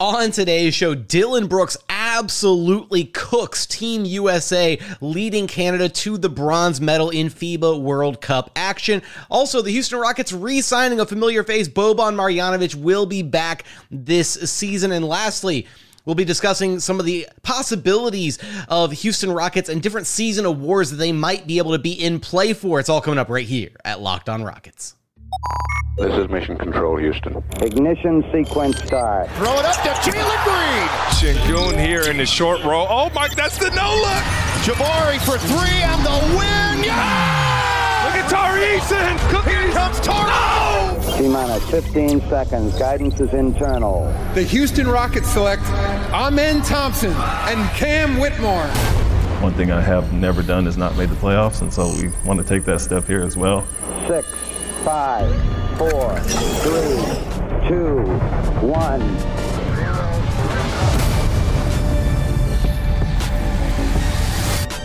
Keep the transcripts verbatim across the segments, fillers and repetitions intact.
On today's show, Dillon Brooks absolutely cooks Team U S A, leading Canada to the bronze medal in FIBA World Cup action. Also, the Houston Rockets re-signing a familiar face, Boban Marjanovic, will be back this season. And lastly, we'll be discussing some of the possibilities of Houston Rockets and different season awards that they might be able to be in play for. It's all coming up right here at Locked on Rockets. This is Mission Control, Houston. Ignition sequence start. Throw it up to Jalen Green. Sengun here in the short roll. Oh, my, that's the no-look. Jabari for three and the win. Yeah! Look at Tari Eason. Here comes Tari. No! T-minus fifteen seconds. Guidance is internal. The Houston Rockets select Amen Thompson and Cam Whitmore. One thing I have never done is not made the playoffs, and so we want to take that step here as well. Six. Five, four, three, two, one.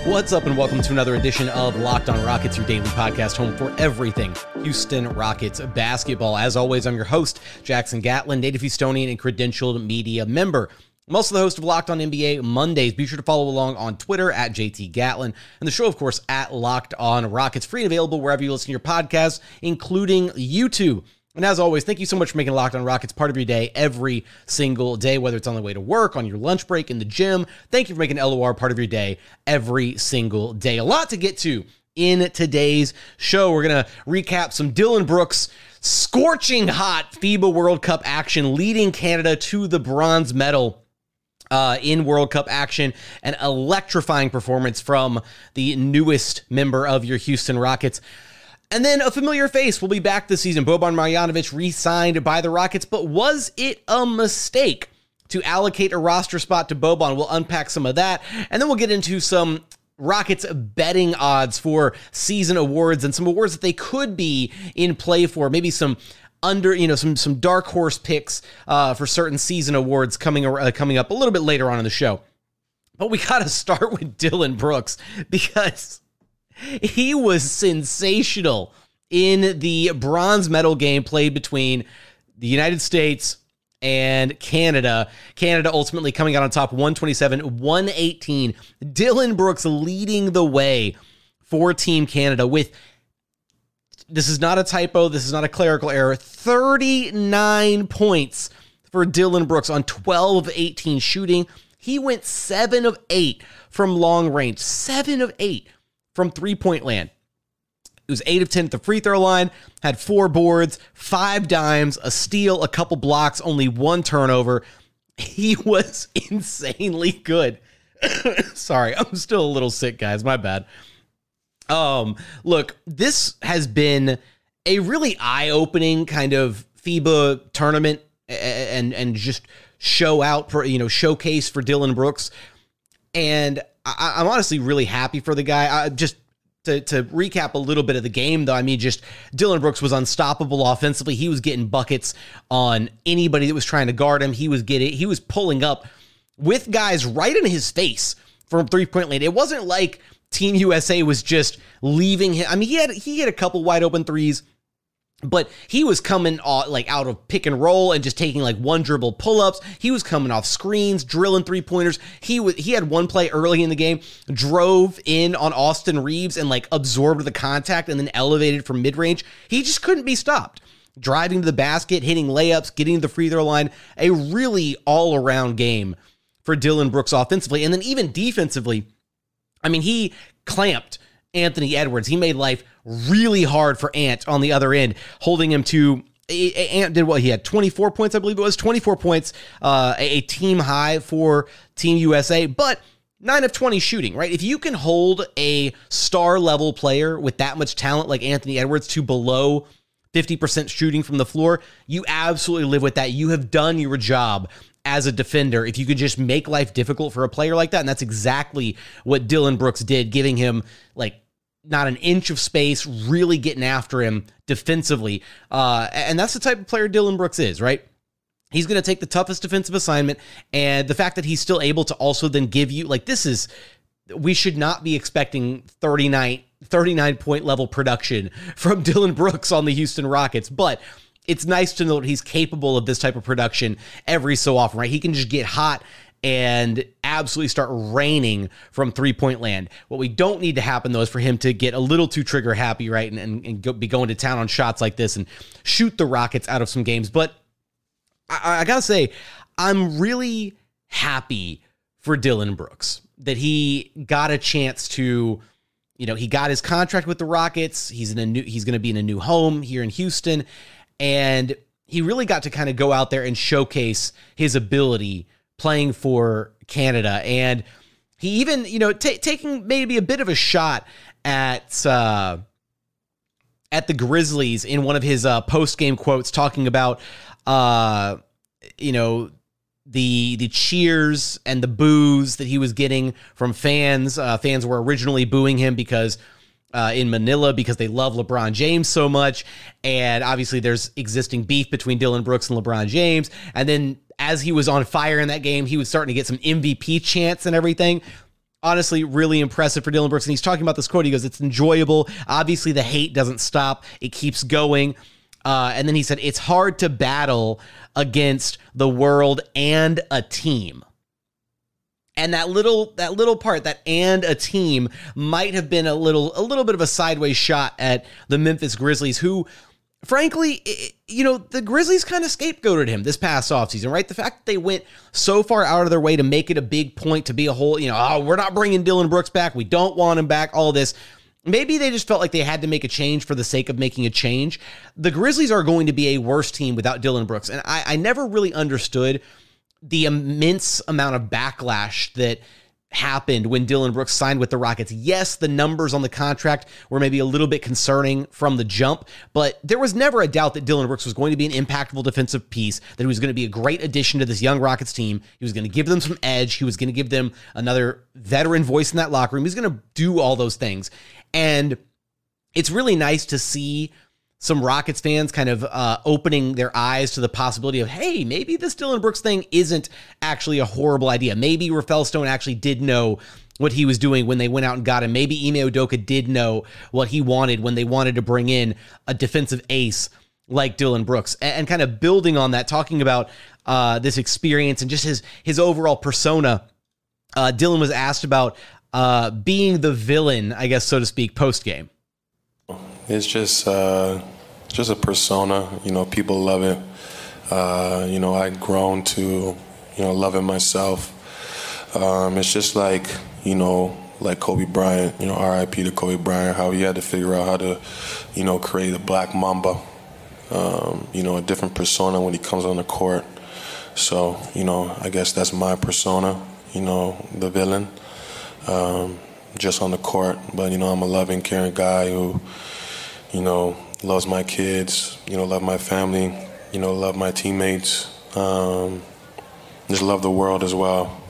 What's up and welcome to another edition of Locked on Rockets, your daily podcast home for everything Houston Rockets basketball. As always, I'm your host, Jackson Gatlin, native Houstonian and credentialed media member. I'm also the host of Locked on N B A Mondays. Be sure to follow along on Twitter at J T Gatlin and the show, of course, at Locked on Rockets. Free and available wherever you listen to your podcasts, including YouTube. And as always, thank you so much for making Locked on Rockets part of your day every single day, whether it's on the way to work, on your lunch break, in the gym. Thank you for making L O R part of your day every single day. A lot to get to in today's show. We're going to recap some Dillon Brooks scorching hot FIBA World Cup action, leading Canada to the bronze medal Uh, in World Cup action, an electrifying performance from the newest member of your Houston Rockets. And then a familiar face will be back this season. Boban Marjanovic re-signed by the Rockets, but was it a mistake to allocate a roster spot to Boban? We'll unpack some of that, and then we'll get into some Rockets betting odds for season awards and some awards that they could be in play for, maybe some under, you know, some some dark horse picks uh, for certain season awards coming uh, coming up a little bit later on in the show. But we got to start with Dillon Brooks because he was sensational in the bronze medal game played between the United States and Canada. Canada ultimately coming out on top one twenty-seven, one eighteen. Dillon Brooks leading the way for Team Canada with, this is not a typo, this is not a clerical error, thirty-nine points for Dillon Brooks on twelve of eighteen shooting. He went seven of eight from long range, seven of eight from three-point land. It was eight of ten at the free throw line, had four boards, five dimes, a steal, a couple blocks, only one turnover. He was insanely good. Sorry, I'm still a little sick, guys. My bad. Um, look, this has been a really eye-opening kind of FIBA tournament and, and just show out for, you know, showcase for Dillon Brooks. And I, I'm honestly really happy for the guy. I just, to, to recap a little bit of the game though, I mean, just Dillon Brooks was unstoppable offensively. He was getting buckets on anybody that was trying to guard him. He was getting, he was pulling up with guys right in his face from three-point land. It wasn't like Team U S A was just leaving him. I mean, he had he had a couple wide open threes, but he was coming off, like out of pick and roll and just taking like one dribble pull-ups. He was coming off screens, drilling three-pointers. He was, he had one play early in the game, drove in on Austin Reeves and like absorbed the contact and then elevated from mid-range. He just couldn't be stopped. Driving to the basket, hitting layups, getting to the free throw line. A really all-around game for Dillon Brooks offensively. And then even defensively, I mean, he clamped Anthony Edwards. He made life really hard for Ant on the other end, holding him to, Ant did what? He had twenty-four points, I believe it was, twenty-four points, uh, a team high for Team U S A, but nine of twenty shooting, right? If you can hold a star-level player with that much talent like Anthony Edwards to below fifty percent shooting from the floor, you absolutely live with that. You have done your job as a defender, if you could just make life difficult for a player like that. And that's exactly what Dillon Brooks did, giving him like not an inch of space, really getting after him defensively. Uh, and that's the type of player Dillon Brooks is, right? He's going to take the toughest defensive assignment. And the fact that he's still able to also then give you, like, this is, we should not be expecting thirty-nine, thirty-nine point level production from Dillon Brooks on the Houston Rockets, but it's nice to know that he's capable of this type of production every so often, right? He can just get hot and absolutely start raining from three-point land. What we don't need to happen, though, is for him to get a little too trigger happy, right, and, and, and go, be going to town on shots like this and shoot the Rockets out of some games. But I, I got to say, I'm really happy for Dillon Brooks that he got a chance to, you know, he got his contract with the Rockets. He's in a new, he's going to be in a new home here in Houston. And he really got to kind of go out there and showcase his ability playing for Canada. And he even, you know, t- taking maybe a bit of a shot at, uh, at the Grizzlies in one of his uh, post-game quotes, talking about, uh, you know, the the cheers and the boos that he was getting from fans. Uh, fans were originally booing him because uh, in Manila, because they love LeBron James so much. And obviously there's existing beef between Dillon Brooks and LeBron James. And then as he was on fire in that game, he was starting to get some M V P chants and everything. Honestly, really impressive for Dillon Brooks. And he's talking about this quote. He goes, "It's enjoyable. Obviously the hate doesn't stop. It keeps going." Uh, and then he said, "It's hard to battle against the world and a team." And that little that little part, that "and a team," might have been a little a little bit of a sideways shot at the Memphis Grizzlies, who, frankly, it, you know, the Grizzlies kind of scapegoated him this past offseason, right? The fact that they went so far out of their way to make it a big point to be a whole, you know, "Oh, we're not bringing Dillon Brooks back. We don't want him back," all this. Maybe they just felt like they had to make a change for the sake of making a change. The Grizzlies are going to be a worse team without Dillon Brooks. And I, I never really understood the immense amount of backlash that happened when Dillon Brooks signed with the Rockets. Yes, the numbers on the contract were maybe a little bit concerning from the jump, but there was never a doubt that Dillon Brooks was going to be an impactful defensive piece, that he was going to be a great addition to this young Rockets team. He was going to give them some edge. He was going to give them another veteran voice in that locker room. He's going to do all those things. And it's really nice to see some Rockets fans kind of uh, opening their eyes to the possibility of, hey, maybe this Dillon Brooks thing isn't actually a horrible idea. Maybe Rafael Stone actually did know what he was doing when they went out and got him. Maybe Ime Udoka did know what he wanted when they wanted to bring in a defensive ace like Dillon Brooks. And, and kind of building on that, talking about uh, this experience and just his, his overall persona, uh, Dillon was asked about uh, being the villain, I guess, so to speak, post-game. It's just uh, just a persona, you know, people love it. Uh, you know, I've grown to, you know, loving myself. Um, it's just like, you know, like Kobe Bryant, you know, R I P to Kobe Bryant, how he had to figure out how to, you know, create a black mamba, um, you know, a different persona when he comes on the court. So, you know, I guess that's my persona, you know, the villain, um, just on the court. But, you know, I'm a loving, caring guy who, you know, loves my kids, you know, love my family, you know, love my teammates, um, just love the world as well.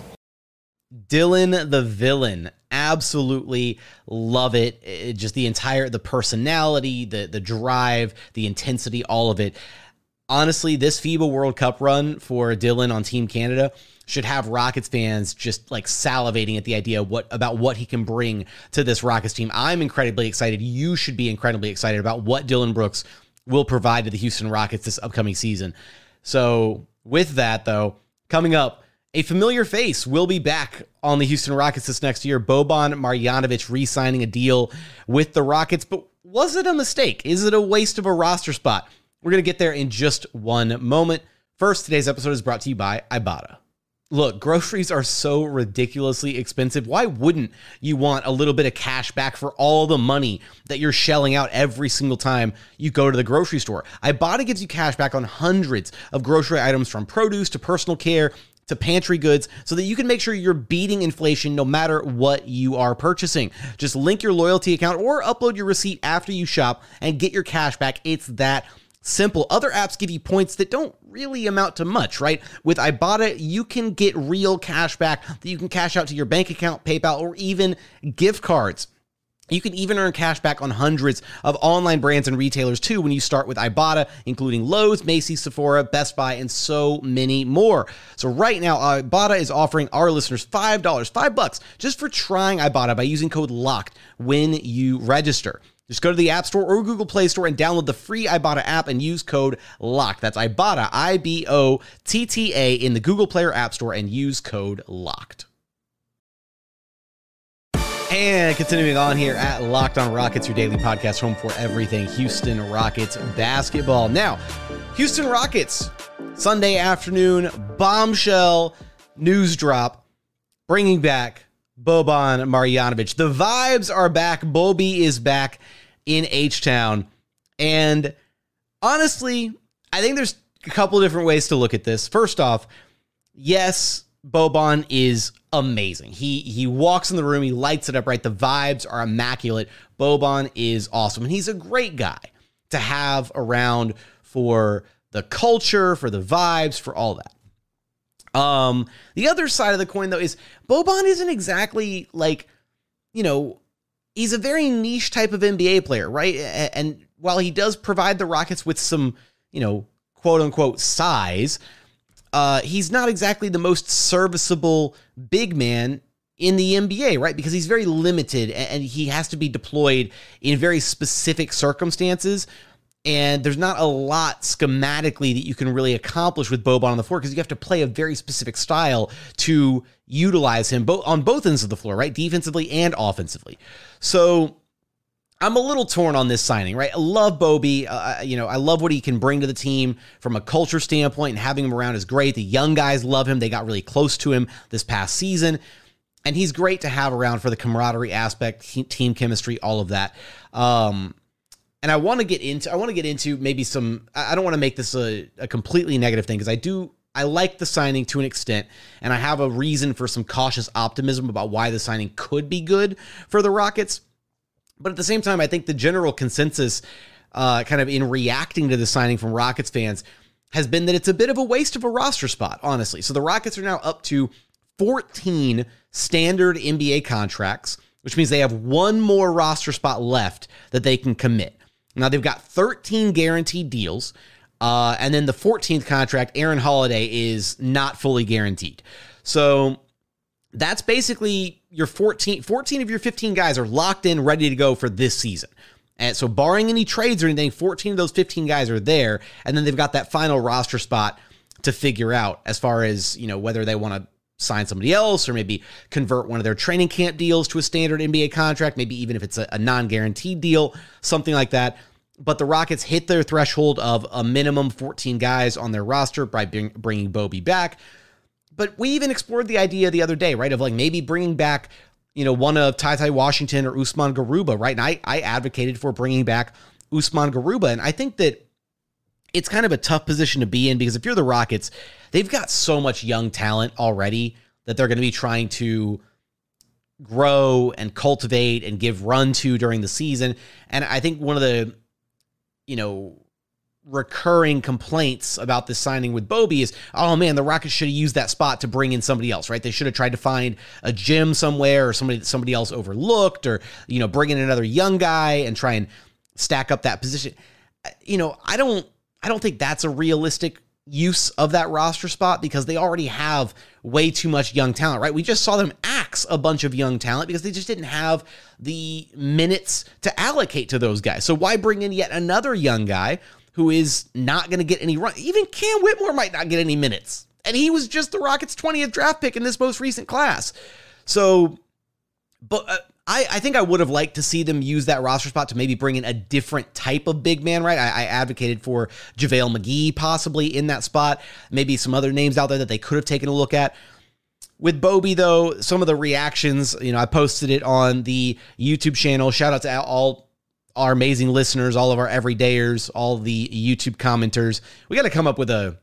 Dillon the villain. Absolutely love it. It. Just the entire, the personality, the the drive, the intensity, all of it. Honestly, this FIBA World Cup run for Dillon on Team Canada should have Rockets fans just like salivating at the idea what about what he can bring to this Rockets team. I'm incredibly excited. You should be incredibly excited about what Dillon Brooks will provide to the Houston Rockets this upcoming season. So with that, though, coming up, a familiar face will be back on the Houston Rockets this next year. Boban Marjanovic re-signing a deal with the Rockets. But was it a mistake? Is it a waste of a roster spot? We're going to get there in just one moment. First, today's episode is brought to you by Ibotta. Look, groceries are so ridiculously expensive. Why wouldn't you want a little bit of cash back for all the money that you're shelling out every single time you go to the grocery store? Ibotta gives you cash back on hundreds of grocery items, from produce to personal care to pantry goods, so that you can make sure you're beating inflation no matter what you are purchasing. Just link your loyalty account or upload your receipt after you shop and get your cash back. It's that simple. Other apps give you points that don't really amount to much, right? With Ibotta, you can get real cash back that you can cash out to your bank account, PayPal, or even gift cards. You can even earn cash back on hundreds of online brands and retailers too when you start with Ibotta, including Lowe's, Macy's, Sephora, Best Buy, and so many more. So right now, Ibotta is offering our listeners five dollars, five bucks, just for trying Ibotta by using code LOCKED when you register. Just go to the App Store or Google Play Store and download the free Ibotta app and use code LOCKED. That's Ibotta, I B O T T A, in the Google Play or App Store and use code LOCKED. And continuing on here at Locked on Rockets, your daily podcast home for everything Houston Rockets basketball. Now, Houston Rockets, Sunday afternoon, bombshell news drop, bringing back Boban Marjanovic. The vibes are back. Bobi is back in H-Town. And honestly, I think there's a couple of different ways to look at this. First off, yes, Boban is amazing. He he walks in the room, he lights it up, right? The vibes are immaculate. Boban is awesome. And he's a great guy to have around for the culture, for the vibes, for all that. Um, the other side of the coin, though, is Boban isn't exactly like, you know, he's a very niche type of N B A player, right? And while he does provide the Rockets with some, you know, quote unquote size, uh, he's not exactly the most serviceable big man in the N B A, right? Because he's very limited and he has to be deployed in very specific circumstances. And there's not a lot schematically that you can really accomplish with Boban on the floor because you have to play a very specific style to utilize him bo- on both ends of the floor, right? Defensively and offensively. So I'm a little torn on this signing, right? I love Bobi. Uh, you know, I love what he can bring to the team from a culture standpoint, and having him around is great. The young guys love him. They got really close to him this past season. And he's great to have around for the camaraderie aspect, he- team chemistry, all of that. Um, And I want to get into, I want to get into maybe some, I don't want to make this a, a completely negative thing because I do, I like the signing to an extent, and I have a reason for some cautious optimism about why the signing could be good for the Rockets. But at the same time, I think the general consensus uh, kind of in reacting to the signing from Rockets fans has been that it's a bit of a waste of a roster spot, honestly. So the Rockets are now up to fourteen standard N B A contracts, which means they have one more roster spot left that they can commit. Now, they've got thirteen guaranteed deals, uh, and then the fourteenth contract, Aaron Holiday, is not fully guaranteed. So that's basically your fourteen, fourteen of your fifteen guys are locked in, ready to go for this season. And so barring any trades or anything, fourteen of those fifteen guys are there, and then they've got that final roster spot to figure out as far as, you know, whether they want to sign somebody else or maybe convert one of their training camp deals to a standard N B A contract, maybe even if it's a, a non-guaranteed deal, something like that. But the Rockets hit their threshold of a minimum fourteen guys on their roster by bring, bringing Bobi back. But we even explored the idea the other day, right, of like maybe bringing back, you know, one of Ty Ty Washington or Usman Garuba, right? And I, I advocated for bringing back Usman Garuba. And I think that it's kind of a tough position to be in because if you're the Rockets, they've got so much young talent already that they're going to be trying to grow and cultivate and give run to during the season. And I think one of the, you know, recurring complaints about this signing with Bobi is, oh man, the Rockets should have used that spot to bring in somebody else, right? They should have tried to find a gym somewhere or somebody that somebody else overlooked, or, you know, bring in another young guy and try and stack up that position. You know, I don't, I don't think that's a realistic use of that roster spot because they already have way too much young talent, right? We just saw them axe a bunch of young talent because they just didn't have the minutes to allocate to those guys. So why bring in yet another young guy who is not going to get any run? Even Cam Whitmore might not get any minutes. And he was just the Rockets' twentieth draft pick in this most recent class. So, but uh, I, I think I would have liked to see them use that roster spot to maybe bring in a different type of big man, right? I, I advocated for JaVale McGee possibly in that spot, maybe some other names out there that they could have taken a look at. With Bobi, though, some of the reactions, you know, I posted it on the YouTube channel. Shout out to all our amazing listeners, all of our everydayers, all the YouTube commenters. We got to come up with a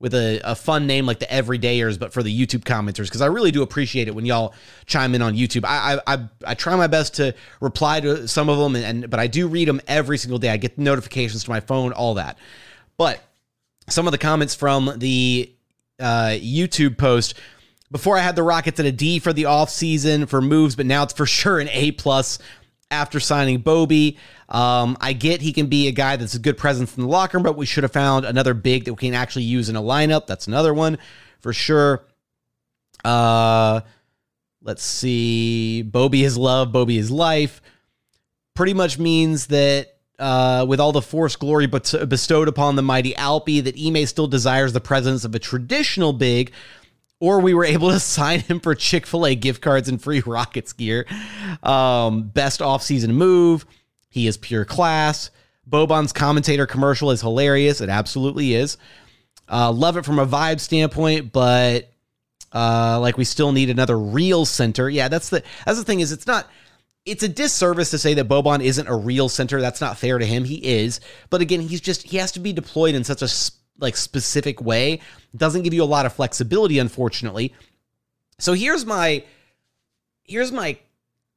with a, a fun name like the everydayers, but for the YouTube commenters, because I really do appreciate it when y'all chime in on YouTube. I I I, I try my best to reply to some of them, and, and but I do read them every single day. I get notifications to my phone, all that. But some of the comments from the uh, YouTube post, before I had the Rockets at a D for the offseason for moves, but now it's for sure an A plus. After signing Bobi, um, I get he can be a guy that's a good presence in the locker room, but we should have found another big that we can actually use in a lineup. That's another one for sure. Uh, let's see. Bobi is love. Bobi is life. pretty much means that uh, with all the forced glory bet- bestowed upon the mighty Alpi, that Ime still desires the presence of a traditional big, or we were able to sign him for Chick-fil-A gift cards and free Rockets gear. Um, best offseason move. He is pure class. Boban's commentator commercial is hilarious. It absolutely is. Uh, love it from a vibe standpoint, but uh, like we still need another real center. Yeah, that's the that's the thing is it's not. It's a disservice to say that Boban isn't a real center. That's not fair to him. He is, but again, he's just he has to be deployed in such a like specific way. Doesn't give you a lot of flexibility, unfortunately. So here's my here's my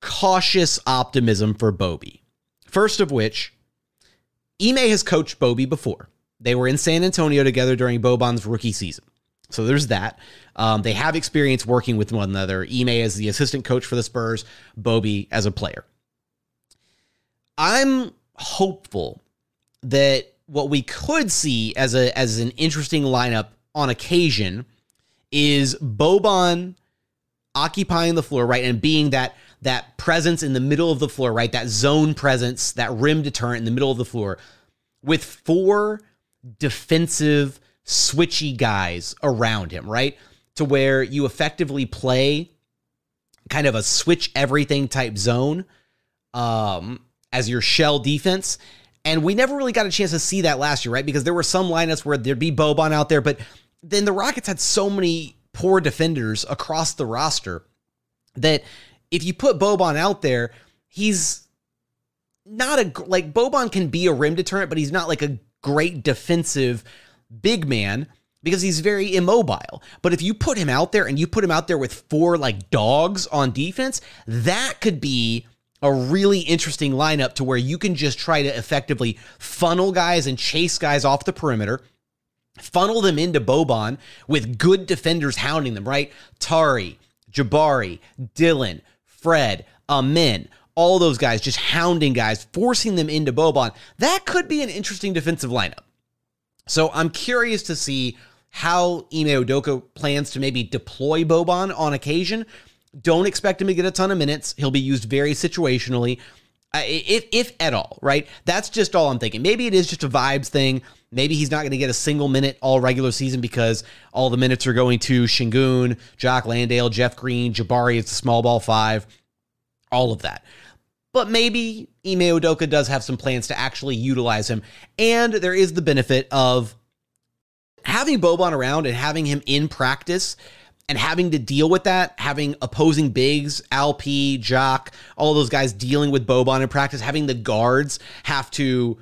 cautious optimism for Boban. First of which, Ime has coached Boban before. They were in San Antonio together during Boban's rookie season. So there's that. Um, they have experience working with one another. Ime as the assistant coach for the Spurs, Boban as a player. I'm hopeful that what we could see as a as an interesting lineup on occasion is Boban occupying the floor, right, and being that that presence in the middle of the floor, right, that zone presence, that rim deterrent in the middle of the floor, with four defensive switchy guys around him, right? To where you effectively play kind of a switch everything type zone um, as your shell defense. And we never really got a chance to see that last year, right? Because there were some lineups where there'd be Boban out there, but then the Rockets had so many poor defenders across the roster that if you put Boban out there, he's not a, like Boban can be a rim deterrent, but he's not like a great defensive big man because he's very immobile. But if you put him out there and you put him out there with four like dogs on defense, that could be a really interesting lineup to where you can just try to effectively funnel guys and chase guys off the perimeter, funnel them into Boban with good defenders hounding them, right? Tari, Jabari, Dillon, Fred, Amen, all those guys just hounding guys, forcing them into Boban. That could be an interesting defensive lineup. So I'm curious to see how Ime Udoka plans to maybe deploy Boban on occasion. Don't expect him to get a ton of minutes. He'll be used very situationally, if if at all, right? That's just all I'm thinking. Maybe it is just a vibes thing. Maybe he's not going to get a single minute all regular season because all the minutes are going to Sengun, Jock Landale, Jeff Green, Jabari is the small ball five, all of that. But maybe Ime Udoka does have some plans to actually utilize him. And there is the benefit of having Boban around and having him in practice and having to deal with that, having opposing bigs, Alpi, Jock, all those guys dealing with Boban in practice, having the guards have to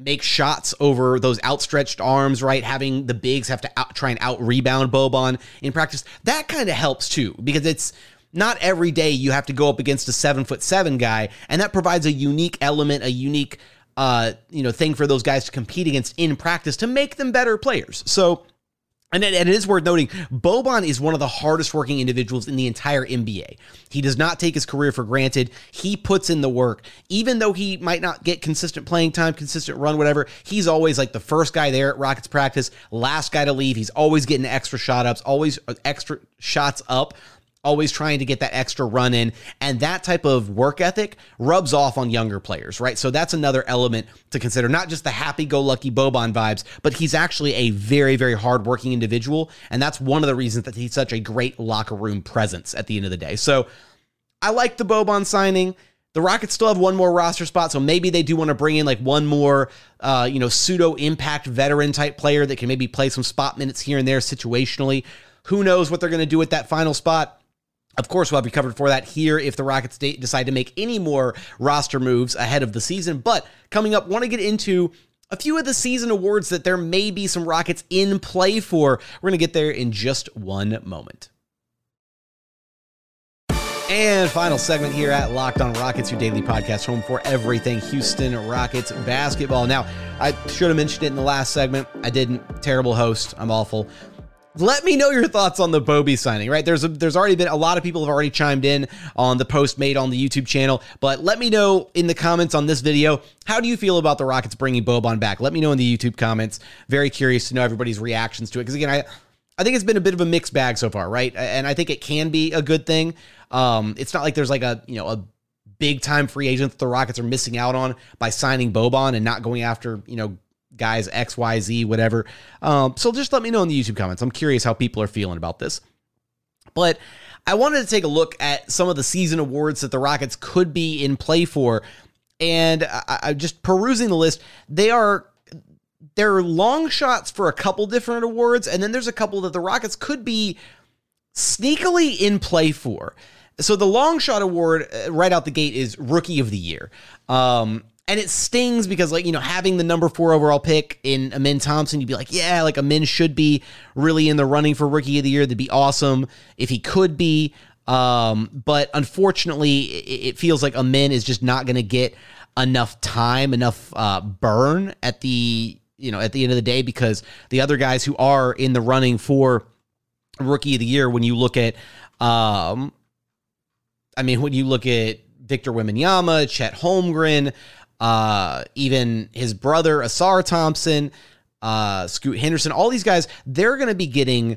make shots over those outstretched arms, right? Having the bigs have to out, try and out-rebound Boban in practice. That kind of helps too, because it's not every day you have to go up against a seven foot seven guy, and that provides a unique element, a unique uh, you know thing for those guys to compete against in practice to make them better players. So, and it, and it is worth noting, Boban is one of the hardest working individuals in the entire N B A. He does not take his career for granted. He puts in the work, even though he might not get consistent playing time, consistent run, whatever. He's always like the first guy there at Rockets practice, last guy to leave. He's always getting extra shot ups, always extra shots up. Always trying to get that extra run in, and that type of work ethic rubs off on younger players, right? So that's another element to consider, not just the happy-go-lucky Boban vibes, but he's actually a very, very hardworking individual, and that's one of the reasons that he's such a great locker room presence at the end of the day. So I like the Boban signing. The Rockets still have one more roster spot, so maybe they do want to bring in like one more, uh, you know, pseudo-impact veteran-type player that can maybe play some spot minutes here and there situationally. Who knows what they're going to do with that final spot? Of course, we'll have you covered for that here if the Rockets decide to make any more roster moves ahead of the season. But coming up, want to get into a few of the season awards that there may be some Rockets in play for. We're going to get there in just one moment. And final segment here at Locked on Rockets, your daily podcast home for everything Houston Rockets basketball. Now, I should have mentioned it in the last segment. I didn't. Terrible host. I'm awful. Let me know your thoughts on the Boban signing, right? There's a, there's already been a lot of people have already chimed in on the post made on the YouTube channel, but let me know in the comments on this video, how do you feel about the Rockets bringing Boban back? Let me know in the YouTube comments. Very curious to know everybody's reactions to it. Because again, I, I think it's been a bit of a mixed bag so far, right? And I think it can be a good thing. Um, it's not like there's like a, you know, a big-time free agents the Rockets are missing out on by signing Boban and not going after, you know, guys X, Y, Z, whatever. Um, so just let me know in the YouTube comments. I'm curious how people are feeling about this. But I wanted to take a look at some of the season awards that the Rockets could be in play for. And I, I just perusing the list, they are there are long shots for a couple different awards, and then there's a couple that the Rockets could be sneakily in play for. So the long shot award right out the gate is Rookie of the Year. Um, and it stings because, like, you know, having the number four overall pick in Amen Thompson, you'd be like, yeah, like Amen should be really in the running for Rookie of the Year. That'd be awesome if he could be. Um, but unfortunately, it feels like Amen is just not going to get enough time, enough uh, burn at the, you know, at the end of the day, because the other guys who are in the running for Rookie of the Year, when you look at, um, I mean, when you look at Victor Wembanyama, Chet Holmgren, uh, even his brother, Asar Thompson, uh, Scoot Henderson, all these guys, they're going to be getting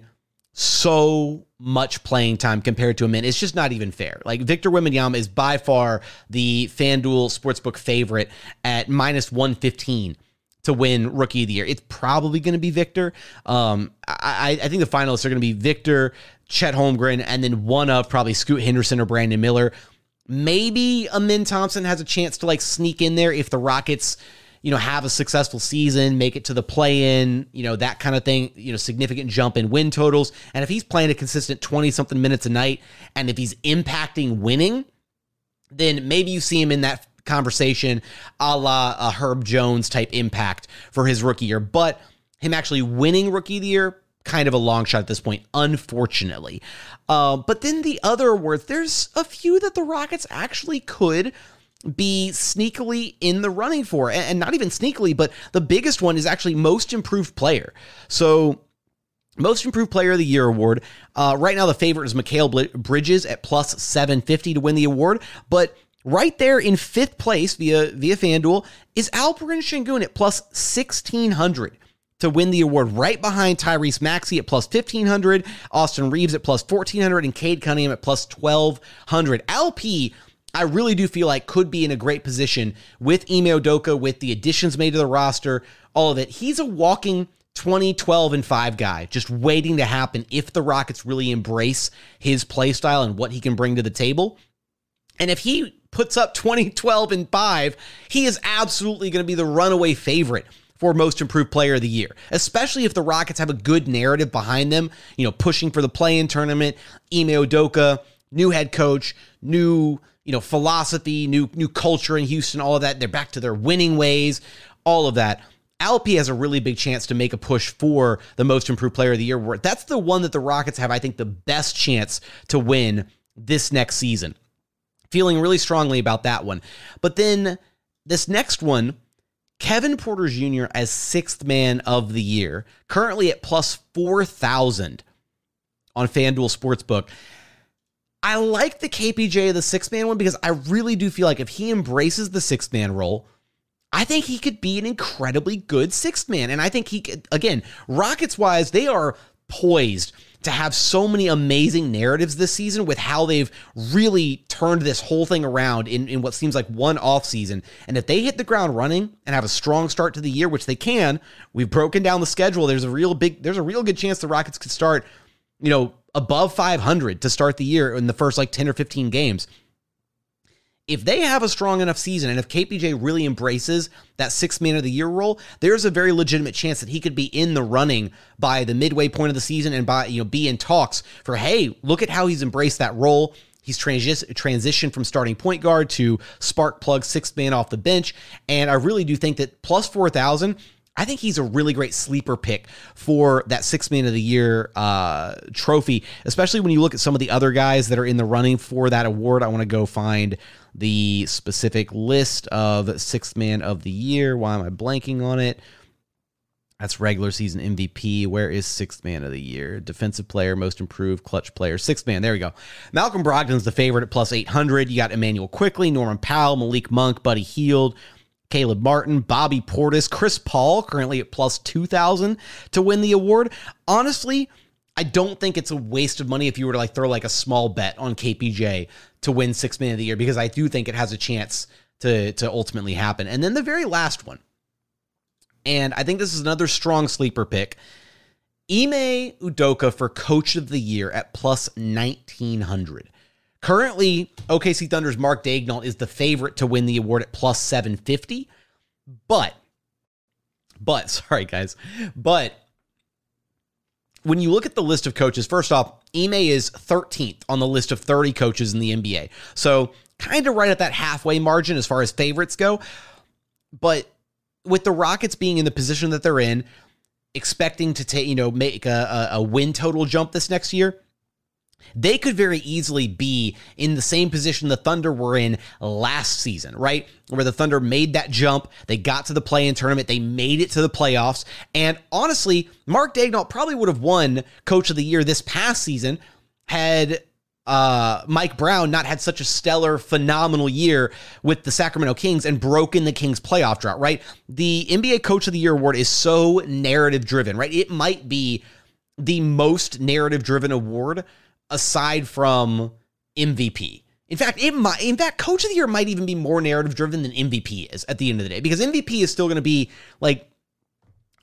so much playing time compared to Amen. It's just not even fair. Like, Victor Wembanyama is by far the FanDuel Sportsbook favorite at minus one fifteen to win Rookie of the Year. It's probably going to be Victor. Um, I, I think the finalists are going to be Victor, Chet Holmgren, and then one of probably Scoot Henderson or Brandon Miller. Maybe Amen Thompson has a chance to, like, sneak in there if the Rockets, you know, have a successful season, make it to the play-in, you know, that kind of thing, you know, significant jump in win totals. And if he's playing a consistent twenty-something minutes a night, and if he's impacting winning, then maybe you see him in that conversation a la a Herb Jones type impact for his Rookie Year. But him actually winning Rookie of the Year, kind of a long shot at this point, unfortunately. Uh, but then the other awards, there's a few that the Rockets actually could be sneakily in the running for, and, and not even sneakily, but the biggest one is actually Most Improved Player. So Most Improved Player of the Year award, uh, right now the favorite is Mikal Bridges at plus seven fifty to win the award, but right there in fifth place via via FanDuel is Alperen Sengun at plus sixteen hundred to win the award, right behind Tyrese Maxey at plus fifteen hundred, Austin Reeves at plus fourteen hundred, and Cade Cunningham at plus twelve hundred. L P, I really do feel like, could be in a great position with Ime Udoka, with the additions made to the roster, all of it. He's a walking twenty, twelve, and five guy, just waiting to happen if the Rockets really embrace his play style and what he can bring to the table. And if he puts up twenty, twelve, and five, he is absolutely going to be the runaway favorite for Most Improved Player of the Year, especially if the Rockets have a good narrative behind them, you know, pushing for the play-in tournament, Ime Udoka, new head coach, new, you know, philosophy, new new culture in Houston, all of that. They're back to their winning ways, all of that. Alperen has a really big chance to make a push for the Most Improved Player of the Year. That's the one that the Rockets have, I think, the best chance to win this next season. Feeling really strongly about that one. But then this next one, Kevin Porter Junior as sixth man of the year, currently at plus four thousand on FanDuel Sportsbook. I like the K P J of the sixth man one because I really do feel like if he embraces the sixth man role, I think he could be an incredibly good sixth man. And I think he could, again, Rockets-wise, they are poised to have so many amazing narratives this season with how they've really turned this whole thing around in, in what seems like one off season. And if they hit the ground running and have a strong start to the year, which they can, we've broken down the schedule. There's a real big, there's a real good chance the Rockets could start, you know, above five hundred to start the year in the first like ten or fifteen games. If they have a strong enough season and if K P J really embraces that sixth man of the year role, there's a very legitimate chance that he could be in the running by the midway point of the season and by, you know, be in talks for, hey, look at how he's embraced that role. He's trans- transitioned from starting point guard to spark plug sixth man off the bench. And I really do think that plus four thousand, I think he's a really great sleeper pick for that sixth man of the year uh, trophy, especially when you look at some of the other guys that are in the running for that award. I want to go find the specific list of sixth man of the year. Why am I blanking on it? That's regular season M V P. Where is sixth man of the year? Defensive player, most improved, clutch player, sixth man. There we go. Malcolm Brogdon's the favorite at plus eight hundred. You got Immanuel Quickley, Norman Powell, Malik Monk, Buddy Hield, Caleb Martin, Bobby Portis, Chris Paul, currently at plus two thousand to win the award. Honestly, I don't think it's a waste of money if you were to like throw like a small bet on K P J to win sixth man of the year, because I do think it has a chance to, to ultimately happen. And then the very last one, and I think this is another strong sleeper pick, Ime Udoka for coach of the year at plus nineteen hundred. Currently, O K C Thunder's Mark Daigneault is the favorite to win the award at plus seven fifty, but, but, sorry guys, but when you look at the list of coaches, first off, Ime is thirteenth on the list of thirty coaches in the N B A. So kind of right at that halfway margin as far as favorites go. But with the Rockets being in the position that they're in, expecting to take, you know, make a, a win total jump this next year, they could very easily be in the same position the Thunder were in last season, right? Where the Thunder made that jump. They got to the play-in tournament. They made it to the playoffs. And honestly, Mark Daigneault probably would have won Coach of the Year this past season had uh, Mike Brown not had such a stellar, phenomenal year with the Sacramento Kings and broken the Kings playoff drought, right? The N B A Coach of the Year award is so narrative-driven, right? It might be the most narrative-driven award aside from M V P. In fact, it might, in fact, Coach of the Year might even be more narrative driven than M V P is at the end of the day, because M V P is still going to be like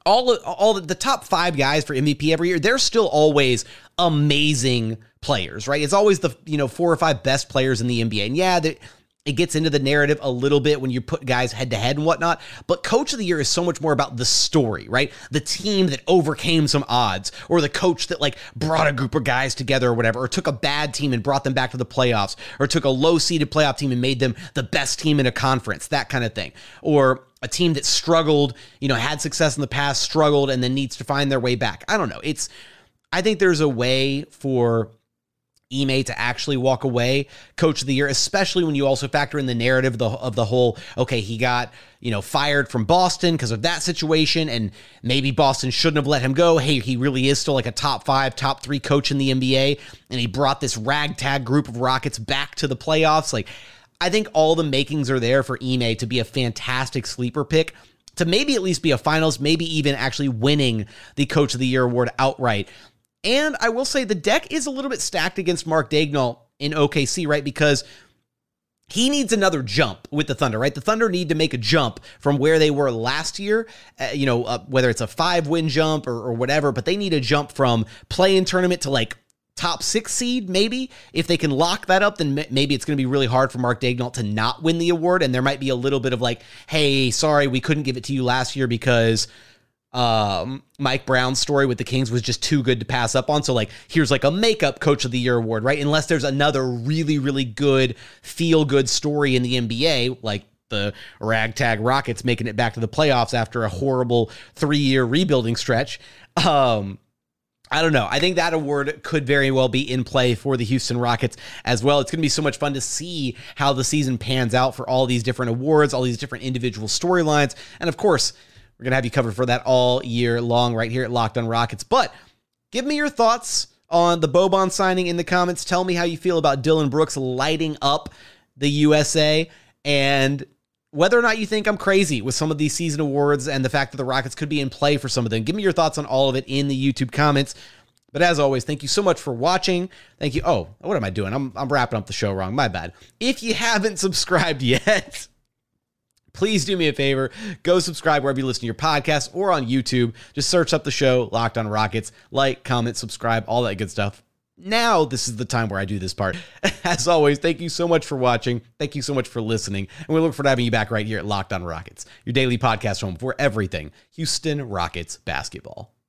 all, all the top five guys for M V P every year. They're still always amazing players, right? It's always the, you know, four or five best players in the N B A. And yeah, they, it gets into the narrative a little bit when you put guys head to head and whatnot, but Coach of the Year is so much more about the story, right? The team that overcame some odds, or the coach that like brought a group of guys together or whatever, or took a bad team and brought them back to the playoffs, or took a low seeded playoff team and made them the best team in a conference, that kind of thing. Or a team that struggled, you know, had success in the past, struggled, and then needs to find their way back. I don't know. It's, I think there's a way for Ime to actually walk away Coach of the Year, especially when you also factor in the narrative of the, of the whole, okay, he got, you know, fired from Boston because of that situation, and maybe Boston shouldn't have let him go. Hey, he really is still like a top five, top three coach in the N B A, and he brought this ragtag group of Rockets back to the playoffs. Like, I think all the makings are there for Ime to be a fantastic sleeper pick, to maybe at least be a finalist, maybe even actually winning the Coach of the Year award outright. And I will say the deck is a little bit stacked against Mark Daigneault in O K C, right? Because he needs another jump with the Thunder, right? The Thunder need to make a jump from where they were last year, uh, you know, uh, whether it's a five-win jump or, or whatever, but they need a jump from play-in tournament to like top six seed, maybe. If they can lock that up, then maybe it's going to be really hard for Mark Daigneault to not win the award, and there might be a little bit of like, hey, sorry, we couldn't give it to you last year because Um, Mike Brown's story with the Kings was just too good to pass up on. So like, here's like a makeup Coach of the Year award, right? Unless there's another really, really good feel good story in the N B A, like the ragtag Rockets making it back to the playoffs after a horrible three year rebuilding stretch. Um, I don't know. I think that award could very well be in play for the Houston Rockets as well. It's going to be so much fun to see how the season pans out for all these different awards, all these different individual storylines. And of course, we're going to have you covered for that all year long right here at Locked on Rockets. But give me your thoughts on the Boban signing in the comments. Tell me how you feel about Dillon Brooks lighting up the U S A, and whether or not you think I'm crazy with some of these season awards and the fact that the Rockets could be in play for some of them. Give me your thoughts on all of it in the YouTube comments. But as always, thank you so much for watching. Thank you. Oh, what am I doing? I'm, I'm wrapping up the show wrong. My bad. If you haven't subscribed yet, please do me a favor. Go subscribe wherever you listen to your podcast or on YouTube. Just search up the show, Locked on Rockets. Like, comment, subscribe, all that good stuff. Now this is the time where I do this part. As always, thank you so much for watching. Thank you so much for listening. And we look forward to having you back right here at Locked on Rockets, your daily podcast home for everything Houston Rockets basketball.